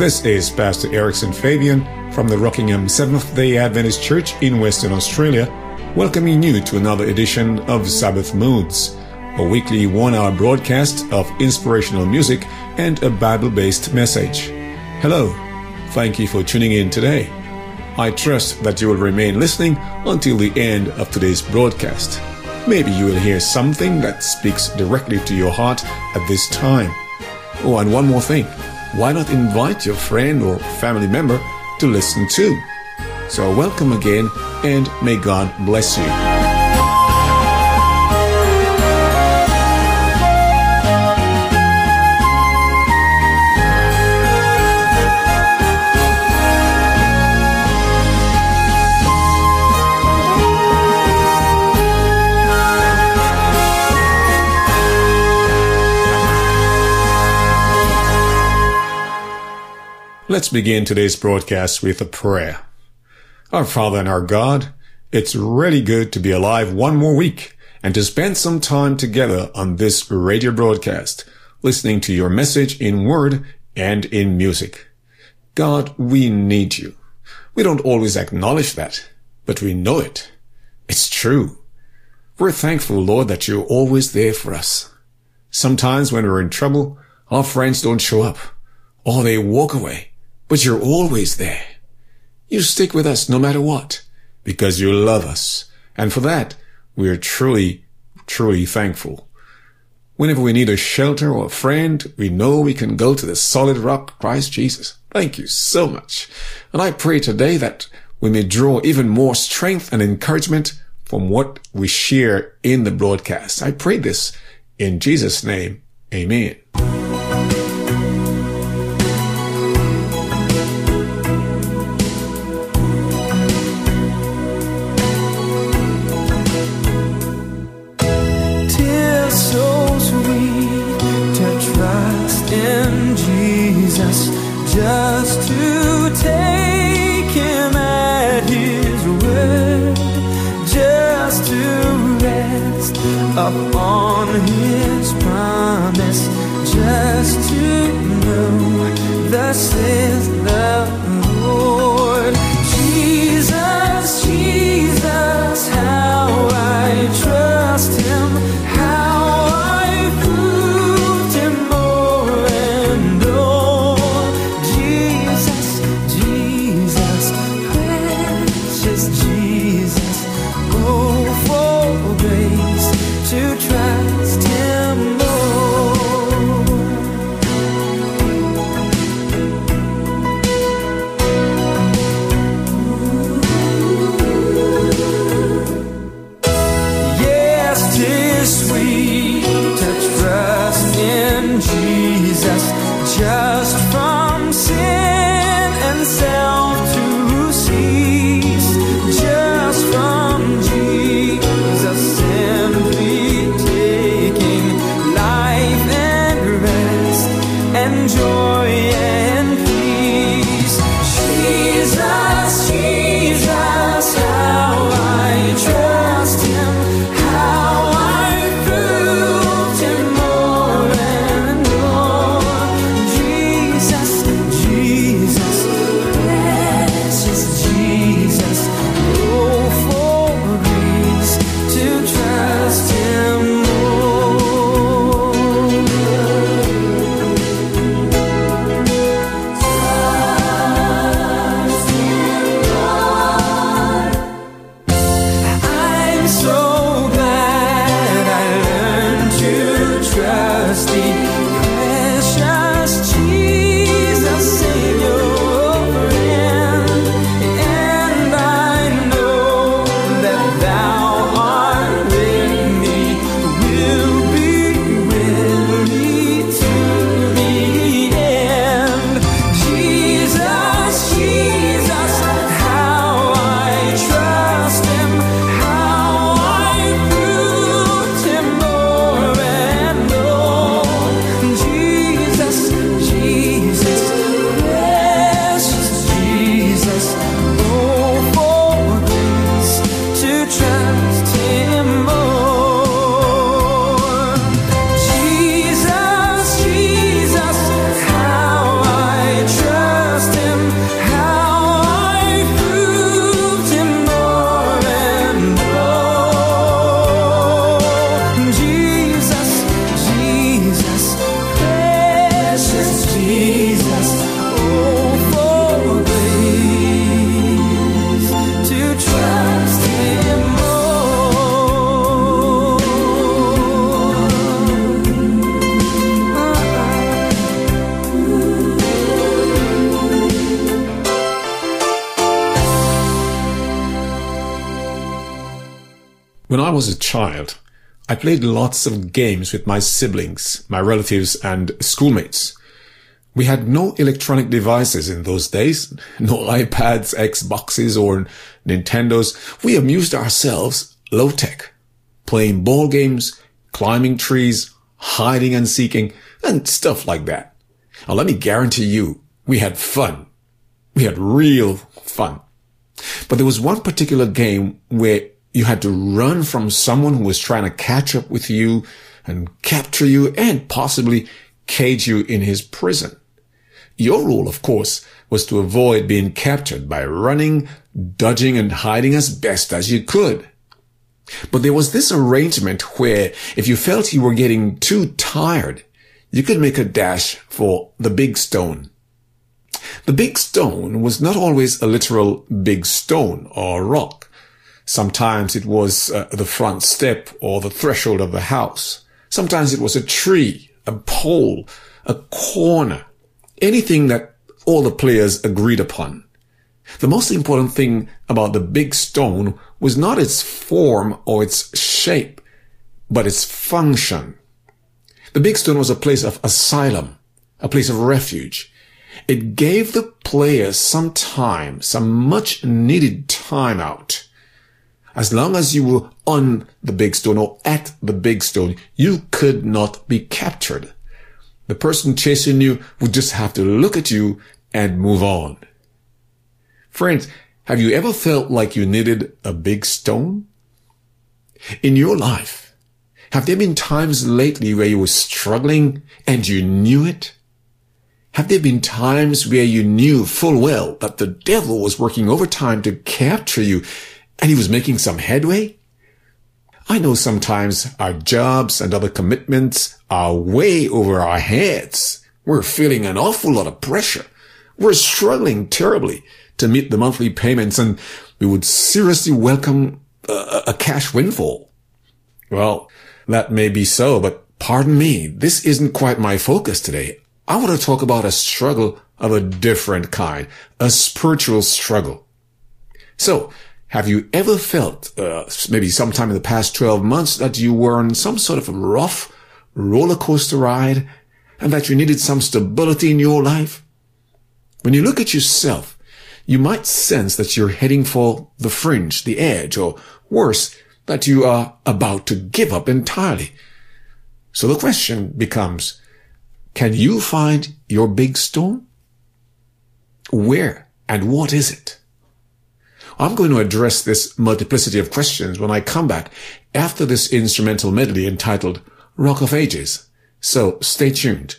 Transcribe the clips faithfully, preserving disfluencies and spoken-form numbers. This is Pastor Erickson Fabian from the Rockingham Seventh-day Adventist Church in Western Australia, welcoming you to another edition of Sabbath Moods, a weekly one-hour broadcast of inspirational music and a Bible-based message. Hello. Thank you for tuning in today. I trust that you will remain listening until the end of today's broadcast. Maybe you will hear something that speaks directly to your heart at this time. Oh, and one more thing. Why not invite your friend or family member to listen too? So welcome again, and may God bless you. Let's begin today's broadcast with a prayer. Our Father and our God, it's really good to be alive one more week and to spend some time together on this radio broadcast, listening to your message in word and in music. God, we need you. We don't always acknowledge that, but we know it. It's true. We're thankful, Lord, that you're always there for us. Sometimes when we're in trouble, our friends don't show up, or they walk away. But you're always there. You stick with us no matter what, because you love us. And for that, we are truly, truly thankful. Whenever we need a shelter or a friend, we know we can go to the solid rock, Christ Jesus. Thank you so much. And I pray today that we may draw even more strength and encouragement from what we share in the broadcast. I pray this in Jesus' name. Amen. Just to take him at his word, just to rest upon his promise, just to know thus is the Lord. Jesus, Jesus, how I trust him, how I proved him more and more. When I was a child, I played lots of games with my siblings, my relatives, and schoolmates. We had no electronic devices in those days, no iPads, Xboxes, or Nintendos. We amused ourselves low-tech, playing ball games, climbing trees, hiding and seeking, and stuff like that. Now, let me guarantee you, we had fun. We had real fun. But there was one particular game where you had to run from someone who was trying to catch up with you and capture you and possibly cage you in his prison. Your role, of course, was to avoid being captured by running, dodging, and hiding as best as you could. But there was this arrangement where if you felt you were getting too tired, you could make a dash for the big stone. The big stone was not always a literal big stone or rock. Sometimes it was uh, the front step or the threshold of the house. Sometimes it was a tree, a pole, a corner, anything that all the players agreed upon. The most important thing about the big stone was not its form or its shape, but its function. The big stone was a place of asylum, a place of refuge. It gave the players some time, some much-needed time out. As long as you were on the big stone or at the big stone, you could not be captured. The person chasing you would just have to look at you and move on. Friends, have you ever felt like you needed a big stone? In your life, have there been times lately where you were struggling and you knew it? Have there been times where you knew full well that the devil was working overtime to capture you and he was making some headway? I know sometimes our jobs and other commitments are way over our heads. We're feeling an awful lot of pressure. We're struggling terribly to meet the monthly payments, and we would seriously welcome a, a cash windfall. Well, that may be so, but pardon me, this isn't quite my focus today. I want to talk about a struggle of a different kind, a spiritual struggle. So, have you ever felt, uh, maybe sometime in the past twelve months, that you were on some sort of rough roller coaster ride and that you needed some stability in your life? When you look at yourself, you might sense that you're heading for the fringe, the edge, or worse, that you are about to give up entirely. So the question becomes, can you find your big stone? Where and what is it? I'm going to address this multiplicity of questions when I come back after this instrumental medley entitled Rock of Ages. So stay tuned.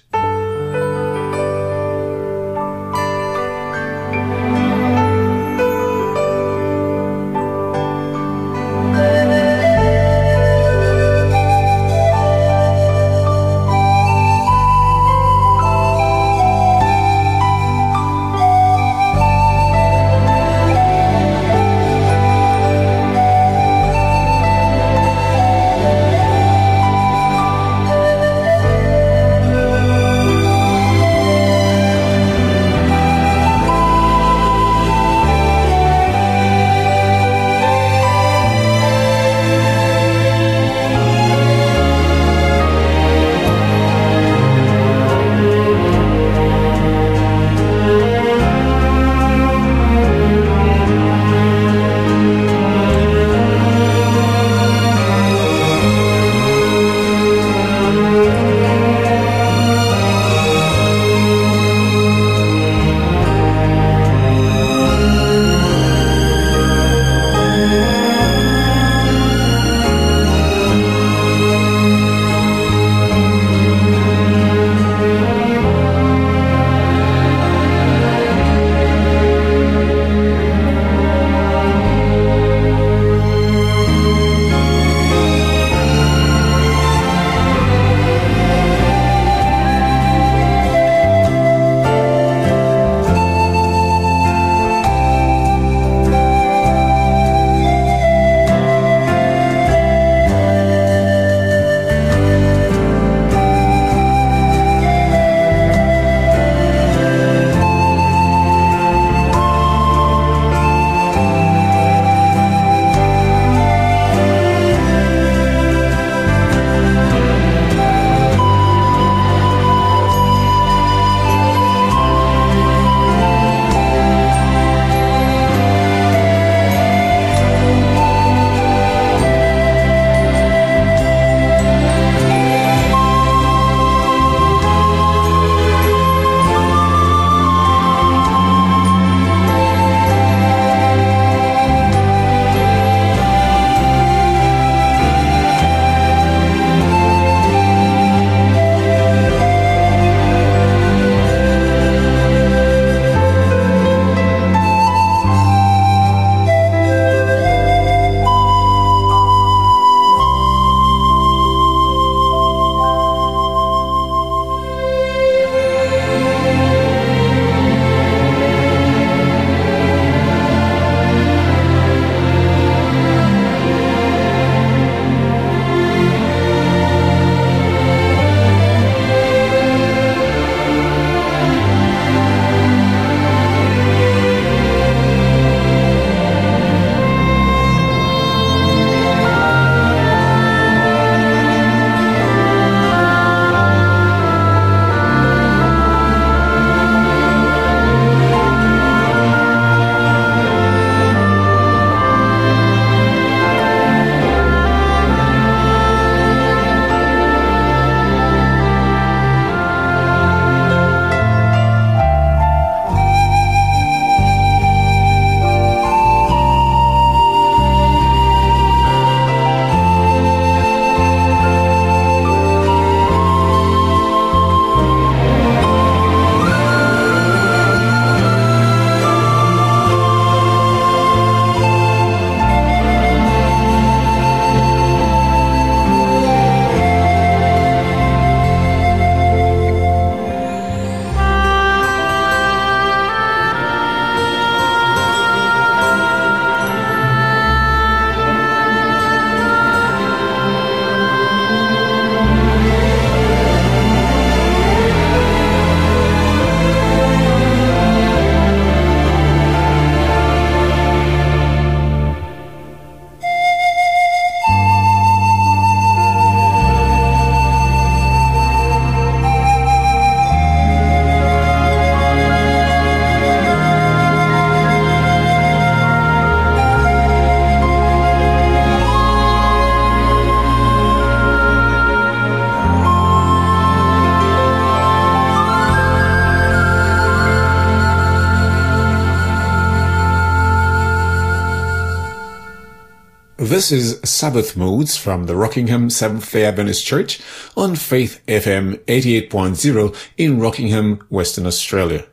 This is Sabbath Moods from the Rockingham Seventh-day Adventist Church on Faith F M eighty-eight point zero in Rockingham, Western Australia.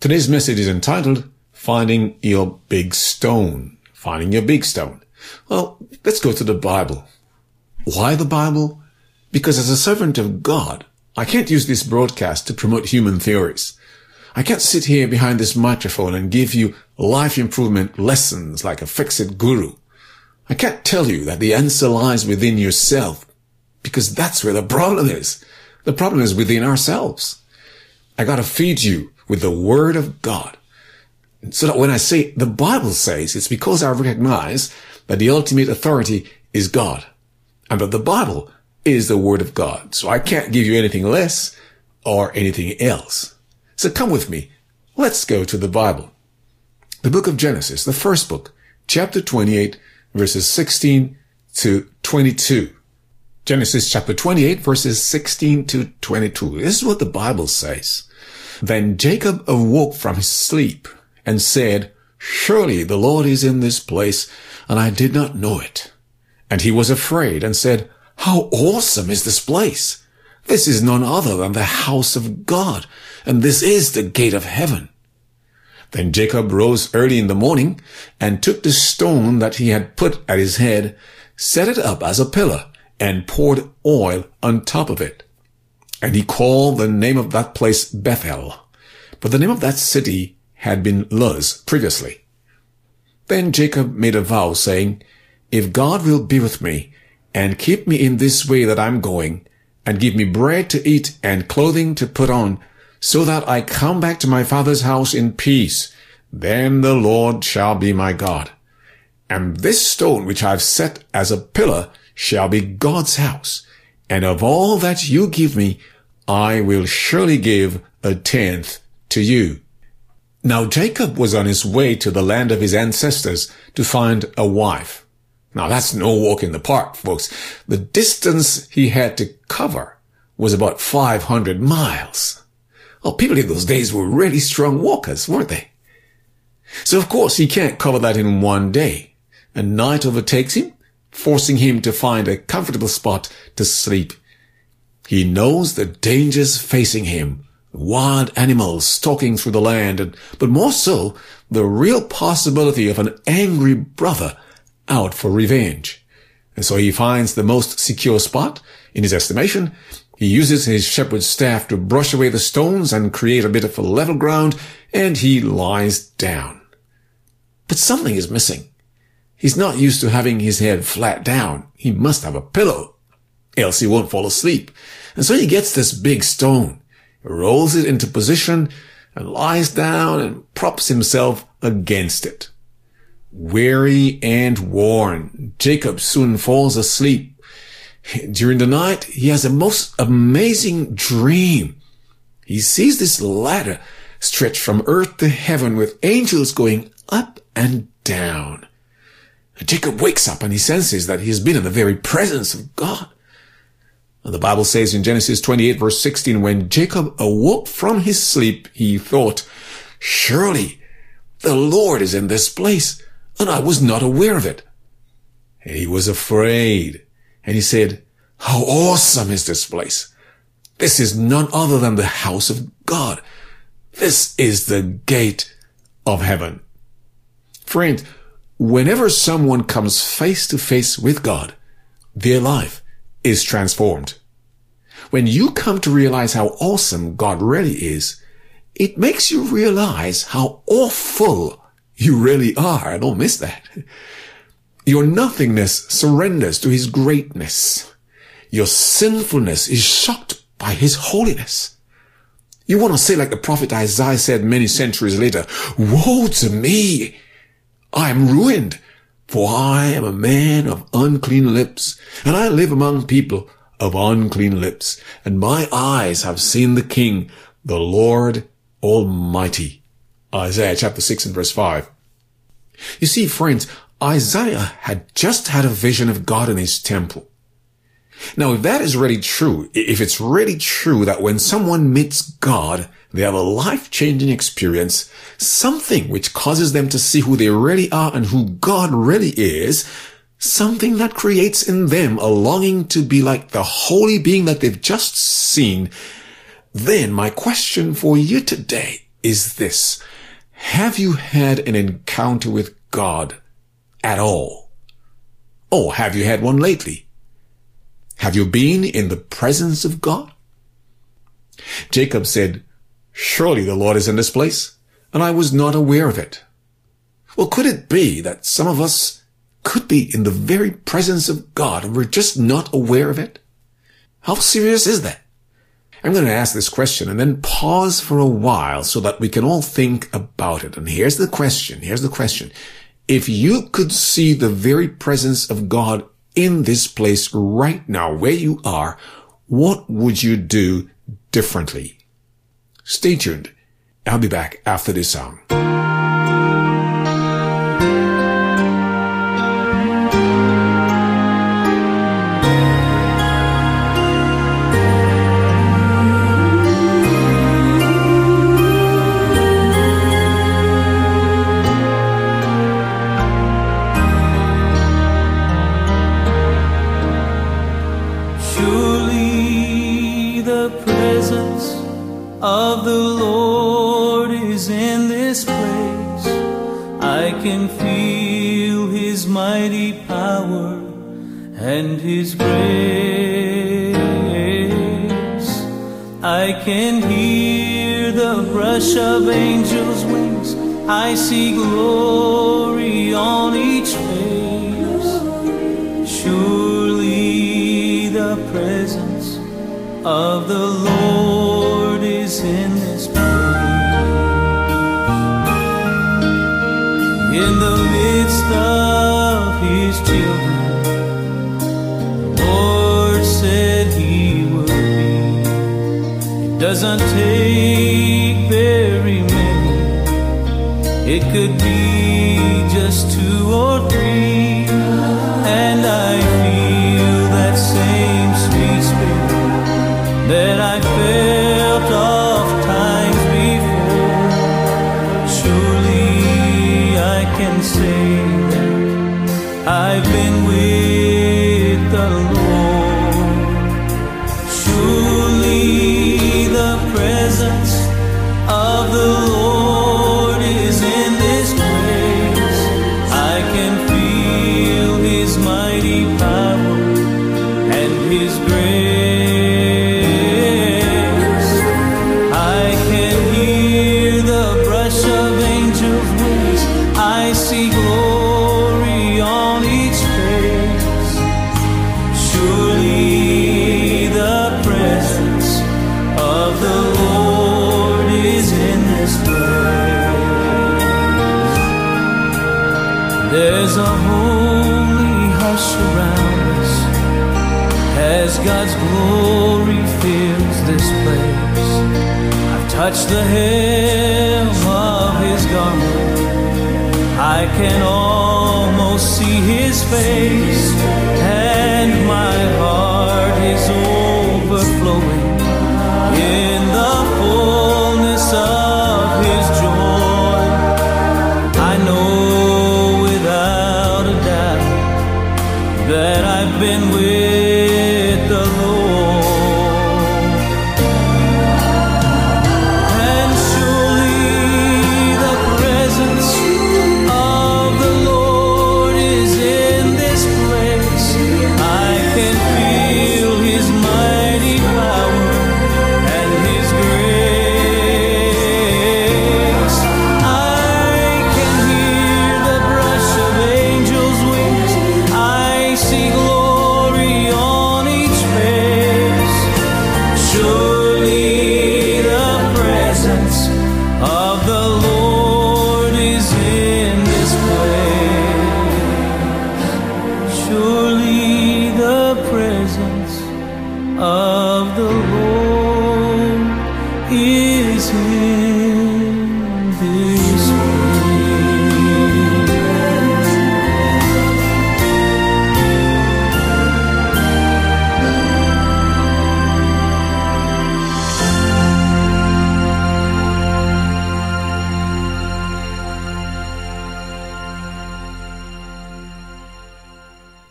Today's message is entitled, Finding Your Big Stone. Finding your big stone. Well, let's go to the Bible. Why the Bible? Because as a servant of God, I can't use this broadcast to promote human theories. I can't sit here behind this microphone and give you life improvement lessons like a fix-it guru. I can't tell you that the answer lies within yourself, because that's where the problem is. The problem is within ourselves. I gotta feed you with the Word of God. So that when I say the Bible says, it's because I recognize that the ultimate authority is God. And that the Bible is the Word of God. So I can't give you anything less or anything else. So come with me. Let's go to the Bible. The book of Genesis, the first book, chapter twenty-eight, verses sixteen to twenty-two. Genesis chapter twenty-eight, verses sixteen to twenty-two. This is what the Bible says. Then Jacob awoke from his sleep and said, Surely the Lord is in this place, and I did not know it. And he was afraid and said, How awesome is this place! This is none other than the house of God, and this is the gate of heaven. Then Jacob rose early in the morning and took the stone that he had put at his head, set it up as a pillar, and poured oil on top of it. And he called the name of that place Bethel. But the name of that city had been Luz previously. Then Jacob made a vow, saying, If God will be with me, and keep me in this way that I'm going, and give me bread to eat and clothing to put on, so that I come back to my father's house in peace. Then the Lord shall be my God. And this stone which I've set as a pillar shall be God's house. And of all that you give me, I will surely give a tenth to you. Now Jacob was on his way to the land of his ancestors to find a wife. Now that's no walk in the park, folks. The distance he had to cover was about five hundred miles. Oh, people in those days were really strong walkers, weren't they? So, of course, he can't cover that in one day. And night overtakes him, forcing him to find a comfortable spot to sleep. He knows the dangers facing him, wild animals stalking through the land, and, but more so, the real possibility of an angry brother out for revenge. And so he finds the most secure spot, in his estimation. He uses his shepherd's staff to brush away the stones and create a bit of a level ground, and he lies down. But something is missing. He's not used to having his head flat down. He must have a pillow, else he won't fall asleep. And so he gets this big stone, rolls it into position, and lies down and props himself against it. Weary and worn, Jacob soon falls asleep. During the night, he has a most amazing dream. He sees this ladder stretched from earth to heaven with angels going up and down. Jacob wakes up and he senses that he has been in the very presence of God. And the Bible says in Genesis twenty-eight, verse sixteen, when Jacob awoke from his sleep, he thought, Surely the Lord is in this place, and I was not aware of it. And he was afraid. And he said, How awesome is this place! This is none other than the house of God. This is the gate of heaven. Friend, whenever someone comes face to face with God, their life is transformed. When you come to realize how awesome God really is, it makes you realize how awful you really are. Don't miss that. Your nothingness surrenders to his greatness. Your sinfulness is shocked by his holiness. You want to say like the prophet Isaiah said many centuries later, Woe to me! I am ruined, for I am a man of unclean lips, and I live among people of unclean lips, and my eyes have seen the King, the Lord Almighty. Isaiah chapter six and verse five. You see, friends, Isaiah had just had a vision of God in his temple. Now, if that is really true, if it's really true that when someone meets God, they have a life-changing experience, something which causes them to see who they really are and who God really is, something that creates in them a longing to be like the holy being that they've just seen, then my question for you today is this. Have you had an encounter with God at all? Or have you had one lately? Have you been in the presence of God? Jacob said, "Surely the Lord is in this place, and I was not aware of it." Well, could it be that some of us could be in the very presence of God and we're just not aware of it? How serious is that? I'm going to ask this question and then pause for a while so that we can all think about it. And here's the question. Here's the question. If you could see the very presence of God in this place right now, where you are, what would you do differently? Stay tuned. I'll be back after this song. Can feel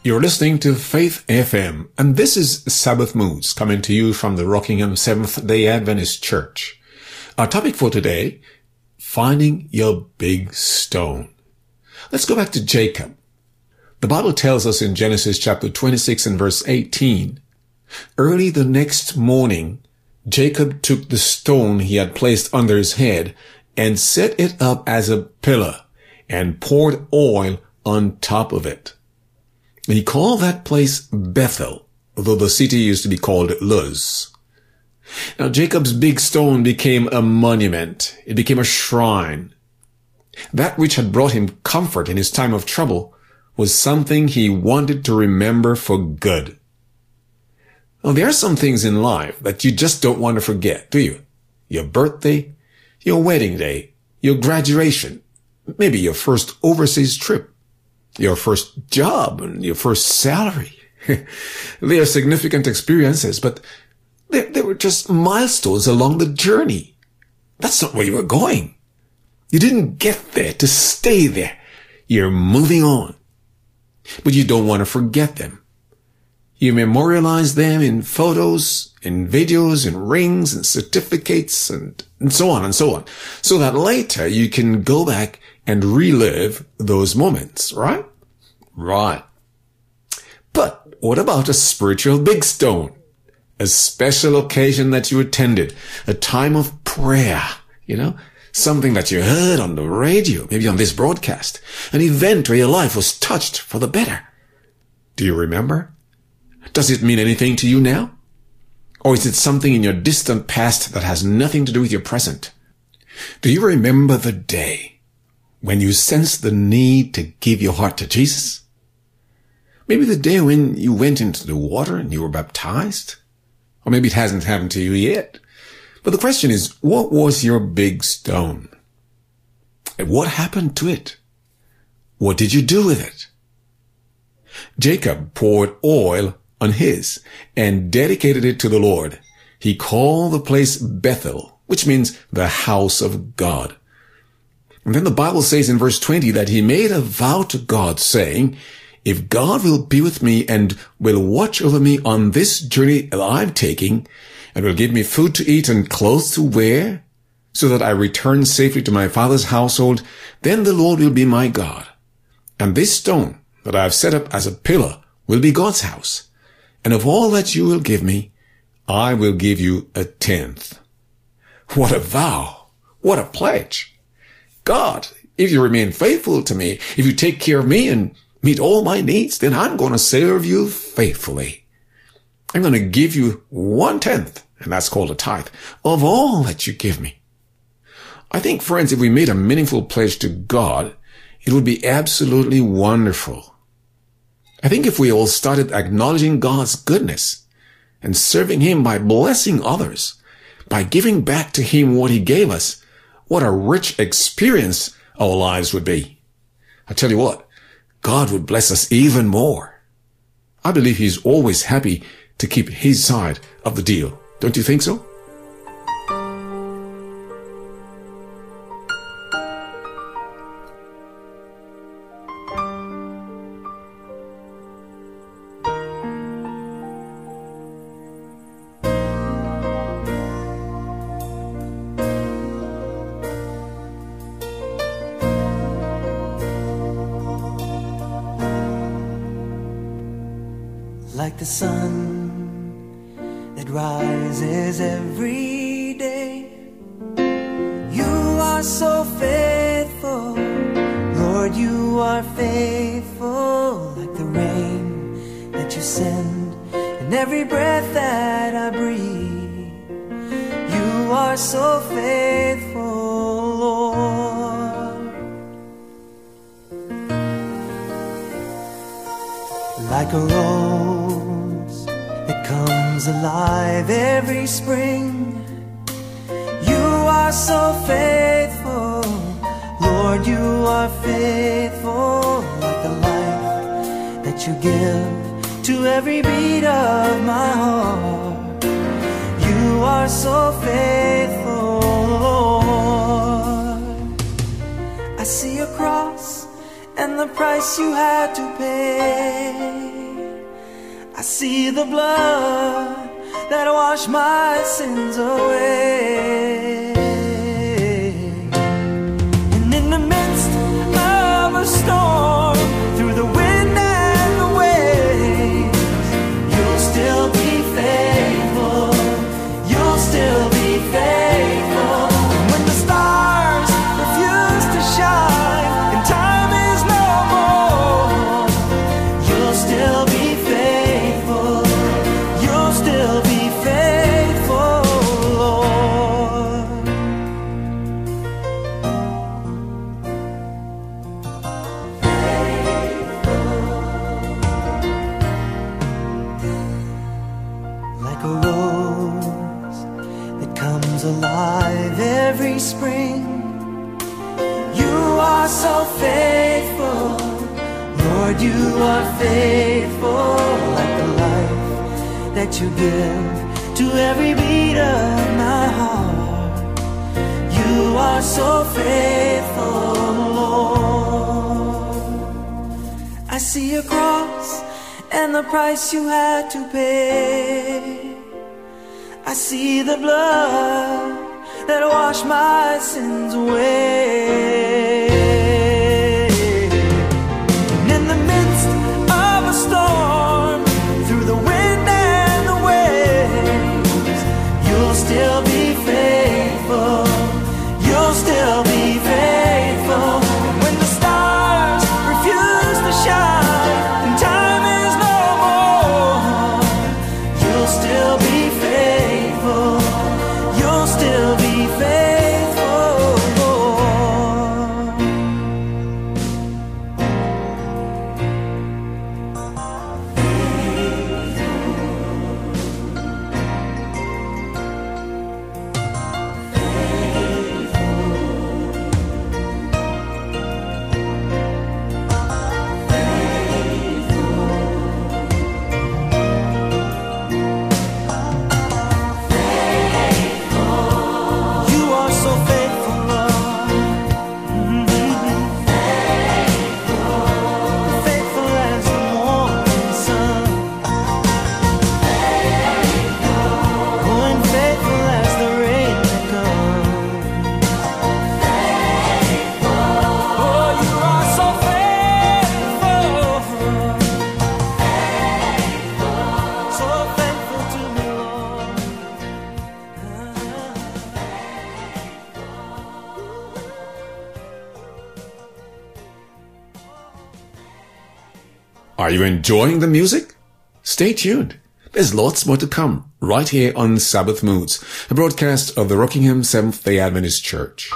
You're listening to Faith F M, and this is Sabbath Moods, coming to you from the Rockingham Seventh-day Adventist Church. Our topic for today, finding your big stone. Let's go back to Jacob. The Bible tells us in Genesis chapter twenty-six and verse eighteen, early the next morning, Jacob took the stone he had placed under his head and set it up as a pillar and poured oil on top of it. He called that place Bethel, though the city used to be called Luz. Now Jacob's big stone became a monument. It became a shrine. That which had brought him comfort in his time of trouble was something he wanted to remember for good. Now there are some things in life that you just don't want to forget, do you? Your birthday, your wedding day, your graduation, maybe your first overseas trip, your first job and your first salary. They are significant experiences, but they, they were just milestones along the journey. That's not where you were going. You didn't get there to stay there. You're moving on. But you don't want to forget them. You memorialize them in photos, in videos, in rings, and certificates, and, and so on and so on, so that later you can go back and relive those moments, right? Right. But what about a spiritual big stone? A special occasion that you attended, a time of prayer, you know, something that you heard on the radio, maybe on this broadcast, an event where your life was touched for the better. Do you remember? Does it mean anything to you now? Or is it something in your distant past that has nothing to do with your present? Do you remember the day when you sense the need to give your heart to Jesus? Maybe the day when you went into the water and you were baptized? Or maybe it hasn't happened to you yet. But the question is, what was your big stone? And what happened to it? What did you do with it? Jacob poured oil on his and dedicated it to the Lord. He called the place Bethel, which means the house of God. And then the Bible says in verse twenty that he made a vow to God, saying, if God will be with me and will watch over me on this journey that I'm taking, and will give me food to eat and clothes to wear, so that I return safely to my father's household, then the Lord will be my God. And this stone that I have set up as a pillar will be God's house. And of all that you will give me, I will give you a tenth. What a vow! What a pledge! God, if you remain faithful to me, if you take care of me and meet all my needs, then I'm going to serve you faithfully. I'm going to give you one-tenth, and that's called a tithe, of all that you give me. I think, friends, if we made a meaningful pledge to God, it would be absolutely wonderful. I think if we all started acknowledging God's goodness and serving Him by blessing others, by giving back to Him what He gave us, what a rich experience our lives would be. I tell you what, God would bless us even more. I believe He's always happy to keep His side of the deal. Don't you think so? Like the sun that rises every day, you are so faithful, Lord, you are faithful. Like the rain that you send, and every breath that I breathe, you are so faithful, Lord. Like a rose comes alive every spring, you are so faithful, Lord, you are faithful. Like the life that you give to every beat of my heart, you are so faithful, Lord. I see a cross and the price you had to pay. I see the blood that washed my sins away. And in the midst of a storm, through the wind and the waves, you'll still be faithful. You'll still be faithful. When the stars refuse to shine and time is no more, you'll still be faithful. You'll still be faithful, Lord. Faithful. Like a rose that comes alive every spring, you are so faithful, Lord, you are faithful. Like the life that you give to every beat of my heart, you are so faithful, Lord. I see your cross and the price you had to pay. I see the blood that washed my sins away. And in the midst of a storm, through the wind and the waves, you'll still be faithful. You'll still be faithful. And when the stars refuse to shine and time is no more, you'll still be faithful. You'll still be faithful, Lord. You are so faithful, Lord. Mhm. Faithful as the morning sun. Oh, and faithful as the rain that comes. Oh, you are so faithful, so faithful to me, Lord. Are you enjoying the music? Stay tuned. There's lots more to come right here on Sabbath Moods, a broadcast of the Rockingham Seventh-day Adventist Church.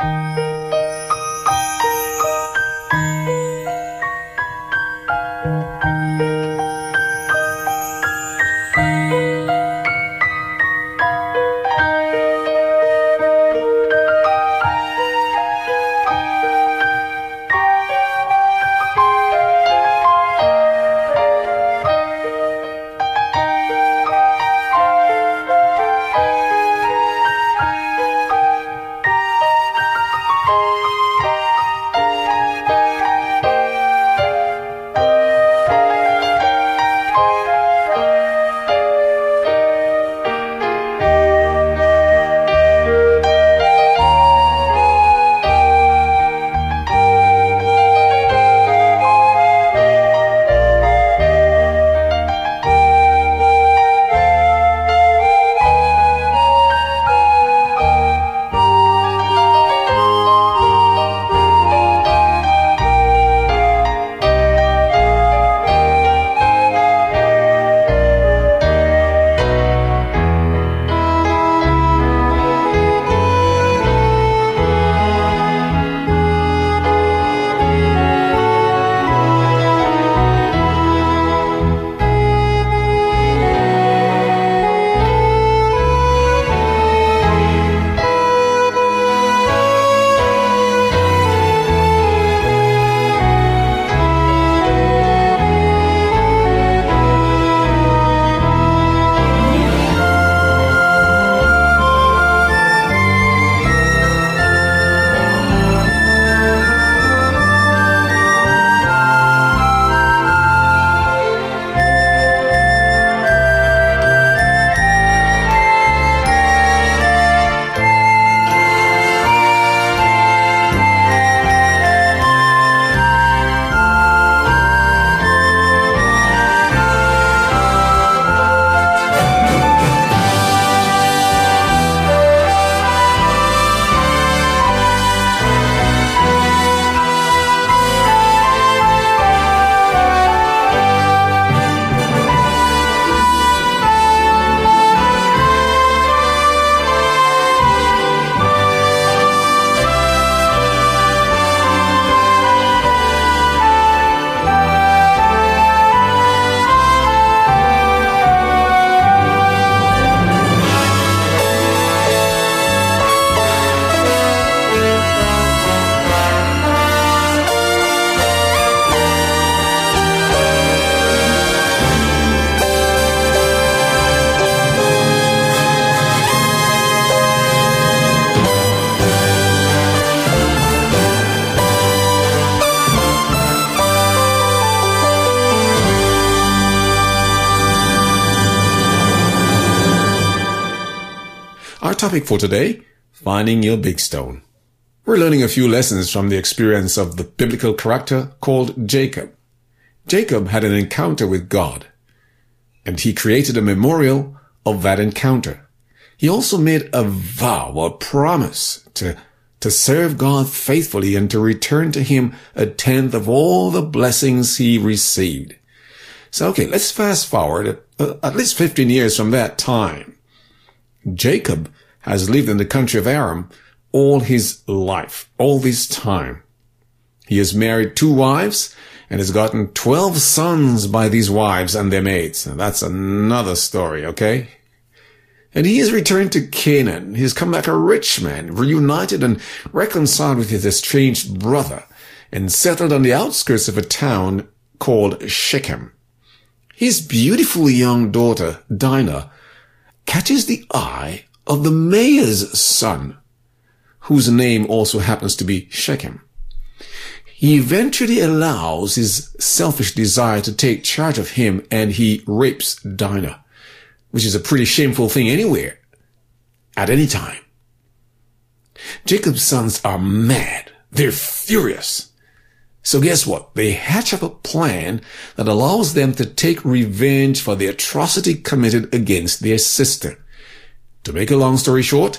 Topic for today, finding your big stone. We're learning a few lessons from the experience of the biblical character called Jacob. Jacob had an encounter with God, and he created a memorial of that encounter. He also made a vow, a promise, to, to serve God faithfully and to return to him a tenth of all the blessings he received. So, okay, let's fast forward at least fifteen years from that time. Jacob has lived in the country of Aram all his life, all this time. He has married two wives and has gotten twelve sons by these wives and their maids. Now that's another story, okay? And he has returned to Canaan. He has come back a rich man, reunited and reconciled with his estranged brother, and settled on the outskirts of a town called Shechem. His beautiful young daughter, Dinah, catches the eye of the mayor's son, whose name also happens to be Shechem. He eventually allows his selfish desire to take charge of him, and he rapes Dinah, which is a pretty shameful thing anywhere, at any time. Jacob's sons are mad. They're furious. So guess what? They hatch up a plan that allows them to take revenge for the atrocity committed against their sister. To make a long story short,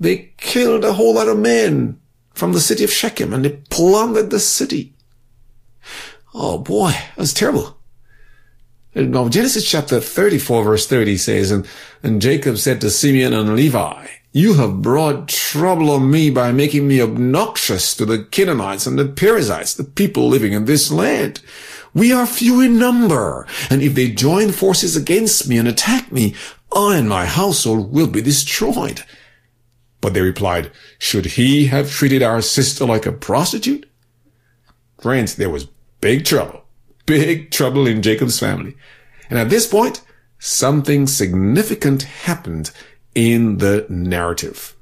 they killed a whole lot of men from the city of Shechem, and they plundered the city. Oh boy, that's terrible. Now, Genesis chapter thirty-four verse thirty says, and, and Jacob said to Simeon and Levi, "You have brought trouble on me by making me obnoxious to the Canaanites and the Perizzites, the people living in this land. We are few in number, and if they join forces against me and attack me, I and my household will be destroyed." But they replied, "Should he have treated our sister like a prostitute?" Friends, there was big trouble, big trouble in Jacob's family. And at this point, something significant happened in the narrative.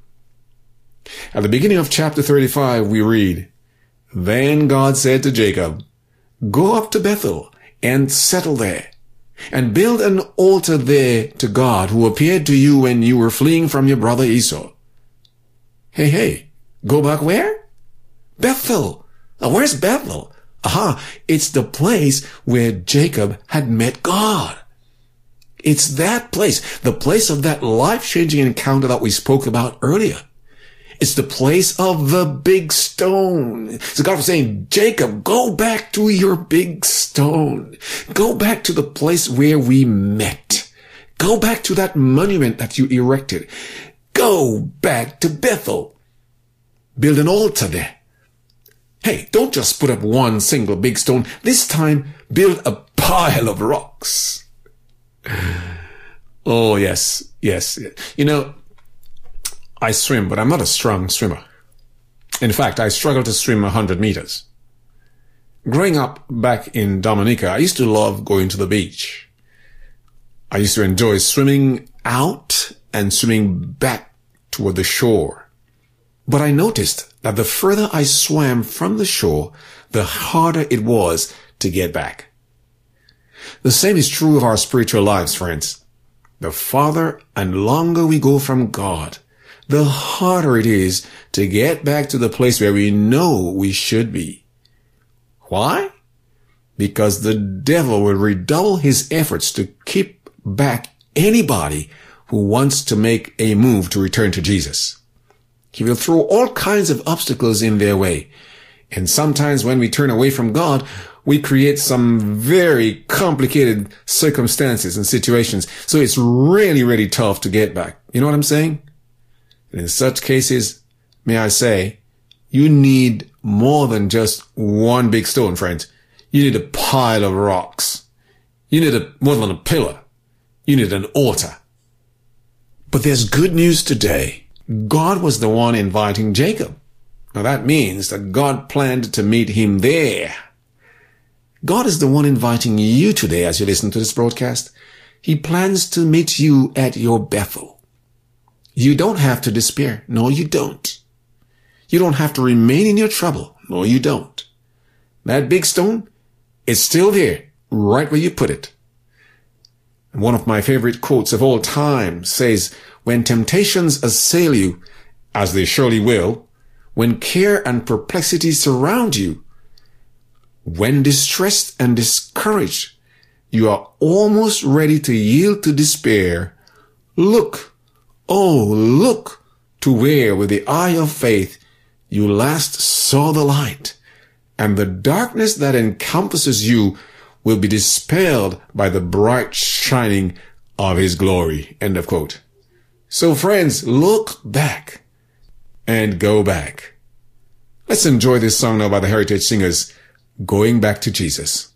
At the beginning of chapter thirty-five, we read, "Then God said to Jacob, 'Go up to Bethel and settle there, and build an altar there to God who appeared to you when you were fleeing from your brother Esau.'" Hey, hey, go back where? Bethel. Now, where's Bethel? Aha, it's the place where Jacob had met God. It's that place, the place of that life-changing encounter that we spoke about earlier. It's the place of the big stone. So God was saying, Jacob, go back to your big stone. Go back to the place where we met. Go back to that monument that you erected. Go back to Bethel. Build an altar there. Hey, don't just put up one single big stone. This time, build a pile of rocks. Oh, yes, yes. You know, I swim, but I'm not a strong swimmer. In fact, I struggle to swim one hundred meters. Growing up back in Dominica, I used to love going to the beach. I used to enjoy swimming out and swimming back toward the shore. But I noticed that the further I swam from the shore, the harder it was to get back. The same is true of our spiritual lives, friends. The farther and longer we go from God, the harder it is to get back to the place where we know we should be. Why? Because the devil will redouble his efforts to keep back anybody who wants to make a move to return to Jesus. He will throw all kinds of obstacles in their way. And sometimes when we turn away from God, we create some very complicated circumstances and situations. So it's really, really tough to get back. You know what I'm saying? And in such cases, may I say, you need more than just one big stone, friends. You need a pile of rocks. You need a, more than a pillar. You need an altar. But there's good news today. God was the one inviting Jacob. Now that means that God planned to meet him there. God is the one inviting you today as you listen to this broadcast. He plans to meet you at your Bethel. You don't have to despair. No, you don't. You don't have to remain in your trouble. No, you don't. That big stone, it's still there, right where you put it. And one of my favorite quotes of all time says, When temptations assail you, as they surely will, when care and perplexity surround you, when distressed and discouraged, you are almost ready to yield to despair, look, oh, look to where with the eye of faith you last saw the light, and the darkness that encompasses you will be dispelled by the bright shining of his glory. End of quote. So friends, look back and go back. Let's enjoy this song now by the Heritage Singers, Going Back to Jesus.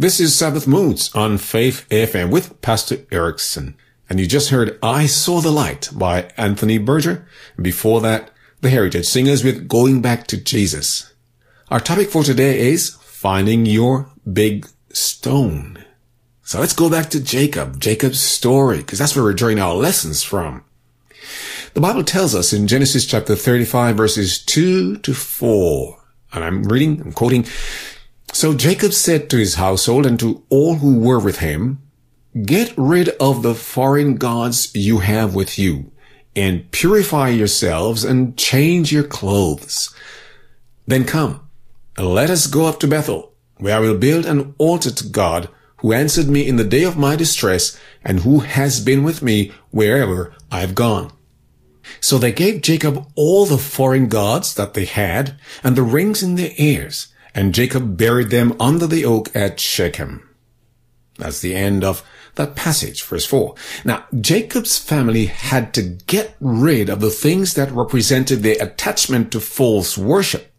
This is Sabbath Moods on Faith F M with Pastor Erickson. And you just heard I Saw the Light by Anthony Berger. And before that, the Heritage Singers with Going Back to Jesus. Our topic for today is finding your big stone. So let's go back to Jacob, Jacob's story, because that's where we're drawing our lessons from. The Bible tells us in Genesis chapter thirty-five, verses two to four, and I'm reading, I'm quoting, "So Jacob said to his household and to all who were with him, 'Get rid of the foreign gods you have with you, and purify yourselves and change your clothes. Then come, let us go up to Bethel, where I will build an altar to God, who answered me in the day of my distress, and who has been with me wherever I have gone.' So they gave Jacob all the foreign gods that they had, and the rings in their ears, and Jacob buried them under the oak at Shechem." That's the end of that passage, verse four. Now, Jacob's family had to get rid of the things that represented their attachment to false worship,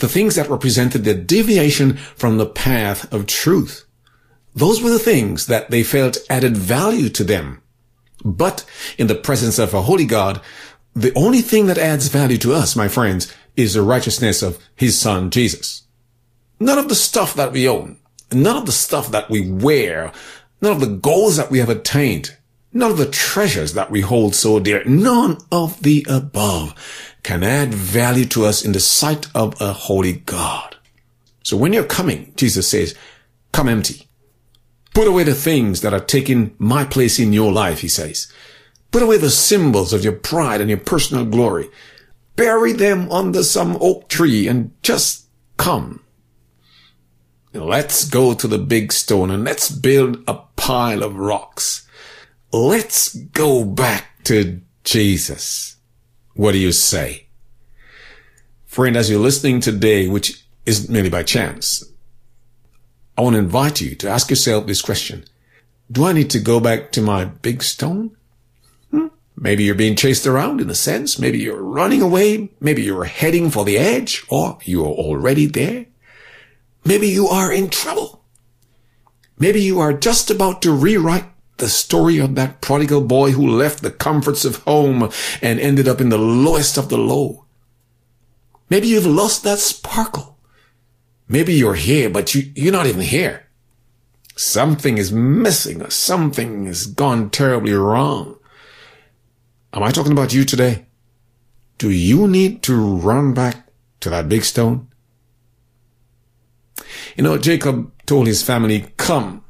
the things that represented their deviation from the path of truth. Those were the things that they felt added value to them. But in the presence of a holy God, the only thing that adds value to us, my friends, is the righteousness of his son, Jesus. None of the stuff that we own, none of the stuff that we wear, none of the goals that we have attained, none of the treasures that we hold so dear, none of the above can add value to us in the sight of a holy God. So when you're coming, Jesus says, come empty. Put away the things that are taking my place in your life, he says. Put away the symbols of your pride and your personal glory. Bury them under some oak tree and just come. Let's go to the big stone and let's build a pile of rocks. Let's go back to Jesus. What do you say? Friend, as you're listening today, which isn't merely by chance, I want to invite you to ask yourself this question. Do I need to go back to my big stone? Hmm? Maybe you're being chased around in a sense. Maybe you're running away. Maybe you're heading for the edge, or you are already there. Maybe you are in trouble. Maybe you are just about to rewrite the story of that prodigal boy who left the comforts of home and ended up in the lowest of the low. Maybe you've lost that sparkle. Maybe you're here, but you, you're not even here. Something is missing, or something has gone terribly wrong. Am I talking about you today? Do you need to run back to that big stone? You know, Jacob told his family, come,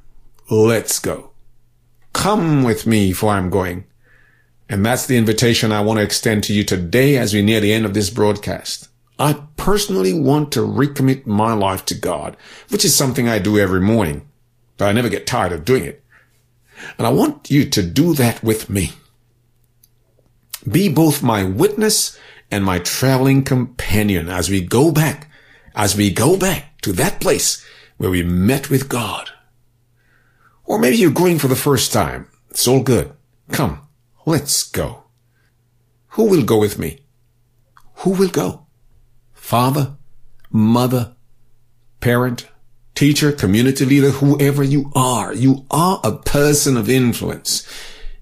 let's go. Come with me, for I'm going. And that's the invitation I want to extend to you today as we near the end of this broadcast. I personally want to recommit my life to God, which is something I do every morning, but I never get tired of doing it. And I want you to do that with me. Be both my witness and my traveling companion as we go back, as we go back to that place where we met with God. Or maybe you're going for the first time. It's all good. Come, let's go. Who will go with me? Who will go? Father, mother, parent, teacher, community leader, whoever you are, you are a person of influence.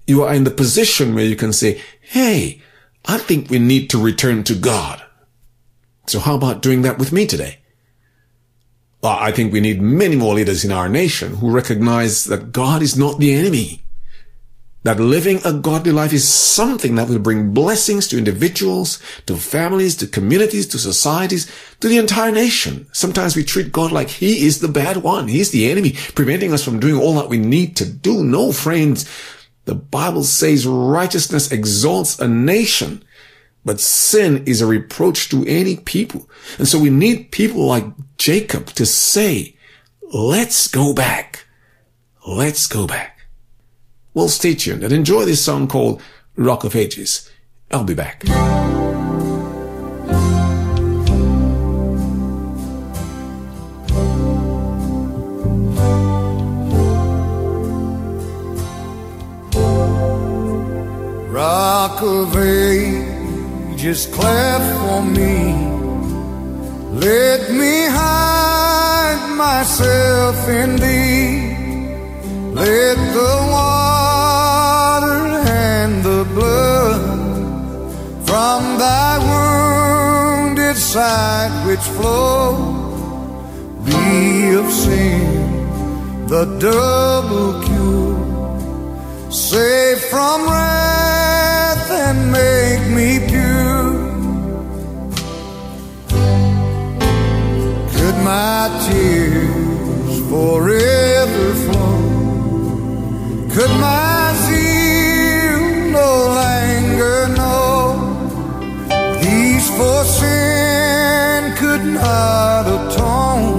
You are in the position where you can say, hey, I think we need to return to God. So how about doing that with me today? Well, I think we need many more leaders in our nation who recognize that God is not the enemy, that living a godly life is something that will bring blessings to individuals, to families, to communities, to societies, to the entire nation. Sometimes we treat God like he is the bad one. He's the enemy, preventing us from doing all that we need to do. No, friends, the Bible says righteousness exalts a nation, but sin is a reproach to any people. And so we need people like Jacob to say, let's go back. Let's go back. Well, stay tuned and enjoy this song called Rock of Ages. I'll be back. Rock of Ages, cleft for me. Let me hide my myself in thee. Let the water and the blood from thy wounded side which flow be of sin the double cure. Save from wrath and make me pure. Could my tears forever flow? Could my zeal no longer know? These for sin could not atone.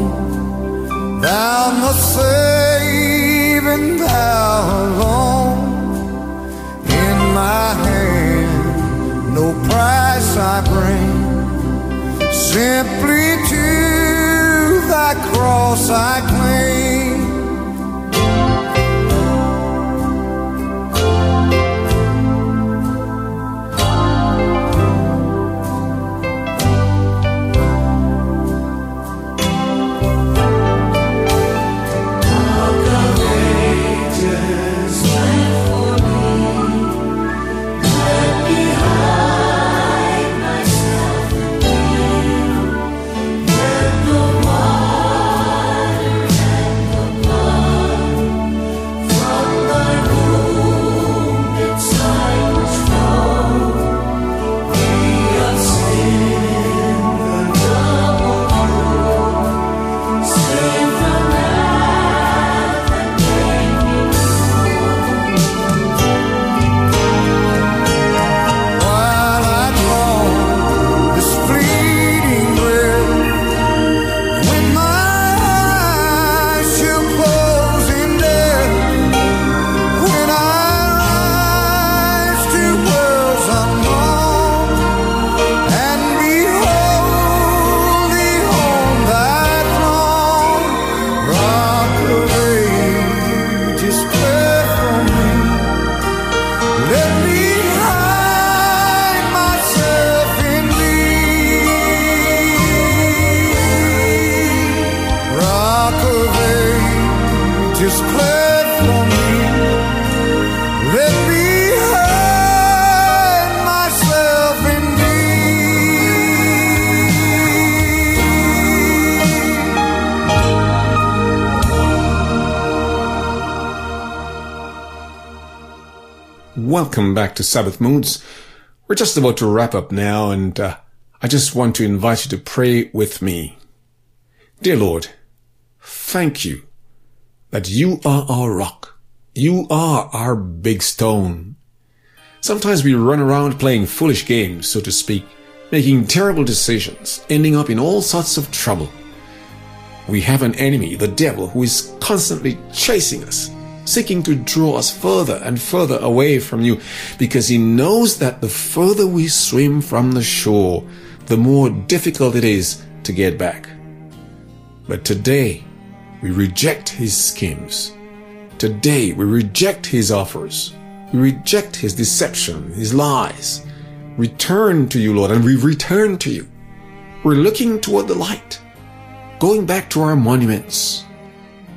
Thou must save, and thou alone. In my hand no price I bring, simply to thy cross I cling. Welcome back to Sabbath Moods. We're just about to wrap up now, and uh, I just want to invite you to pray with me. Dear Lord, thank you that you are our rock. You are our big stone. Sometimes we run around playing foolish games, so to speak, making terrible decisions, ending up in all sorts of trouble. We have an enemy, the devil, who is constantly chasing us, seeking to draw us further and further away from you, because he knows that the further we swim from the shore, the more difficult it is to get back. But today, we reject his schemes. Today, we reject his offers. We reject his deception, his lies. Return to you, Lord, and we return to you. We're looking toward the light, going back to our monuments.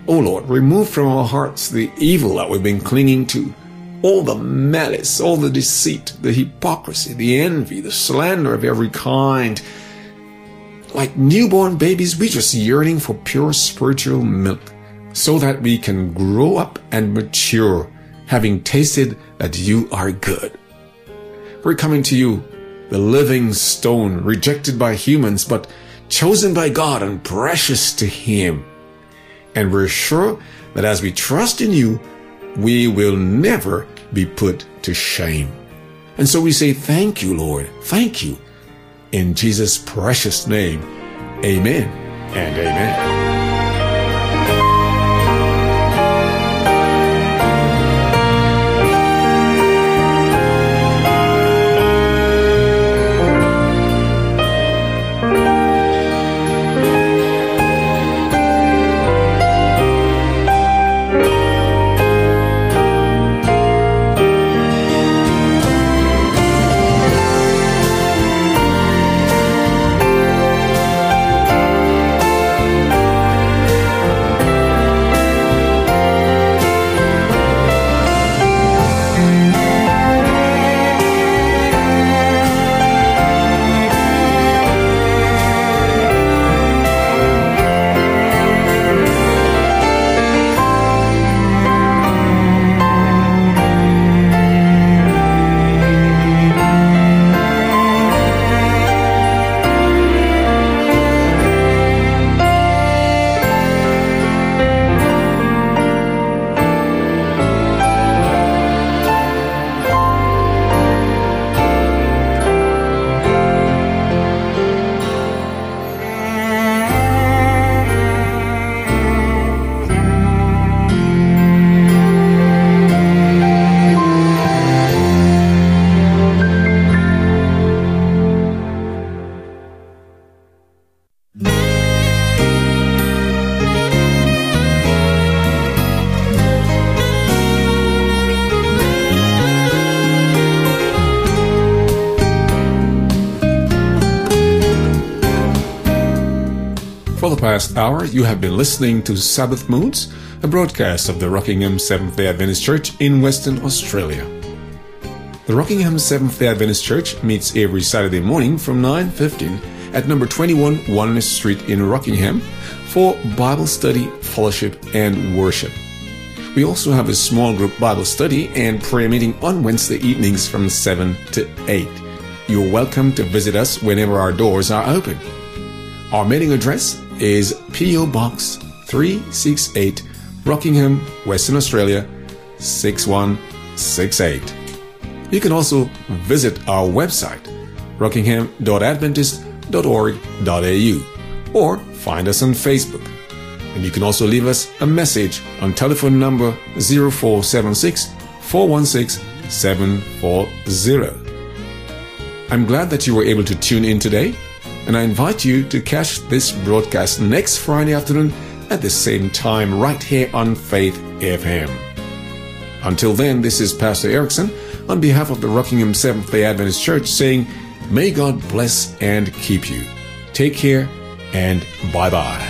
O Lord, remove from our hearts the evil that we've been clinging to, all the malice, all the deceit, the hypocrisy, the envy, the slander of every kind. Like newborn babies, we're just yearning for pure spiritual milk, so that we can grow up and mature, having tasted that you are good. We're coming to you, the living stone, rejected by humans, but chosen by God and precious to him. And we're sure that as we trust in you, we will never be put to shame. And so we say, thank you, Lord. Thank you. In Jesus' precious name, amen and amen. For the past hour, you have been listening to Sabbath Moods, a broadcast of the Rockingham Seventh-day Adventist Church in Western Australia. The Rockingham Seventh-day Adventist Church meets every Saturday morning from nine fifteen at number twenty-one Oneness Street in Rockingham for Bible study, fellowship, and worship. We also have a small group Bible study and prayer meeting on Wednesday evenings from seven to eight. You're welcome to visit us whenever our doors are open. Our mailing address is P O Box three sixty-eight, Rockingham, Western Australia, six one six eight. You can also visit our website, rockingham dot adventist dot org dot a u, or find us on Facebook. And you can also leave us a message on telephone number zero four seven six, four one six, seven four zero. I'm glad that you were able to tune in today, and I invite you to catch this broadcast next Friday afternoon at the same time right here on Faith F M. Until then, this is Pastor Erickson on behalf of the Rockingham Seventh-day Adventist Church saying, may God bless and keep you. Take care and bye-bye.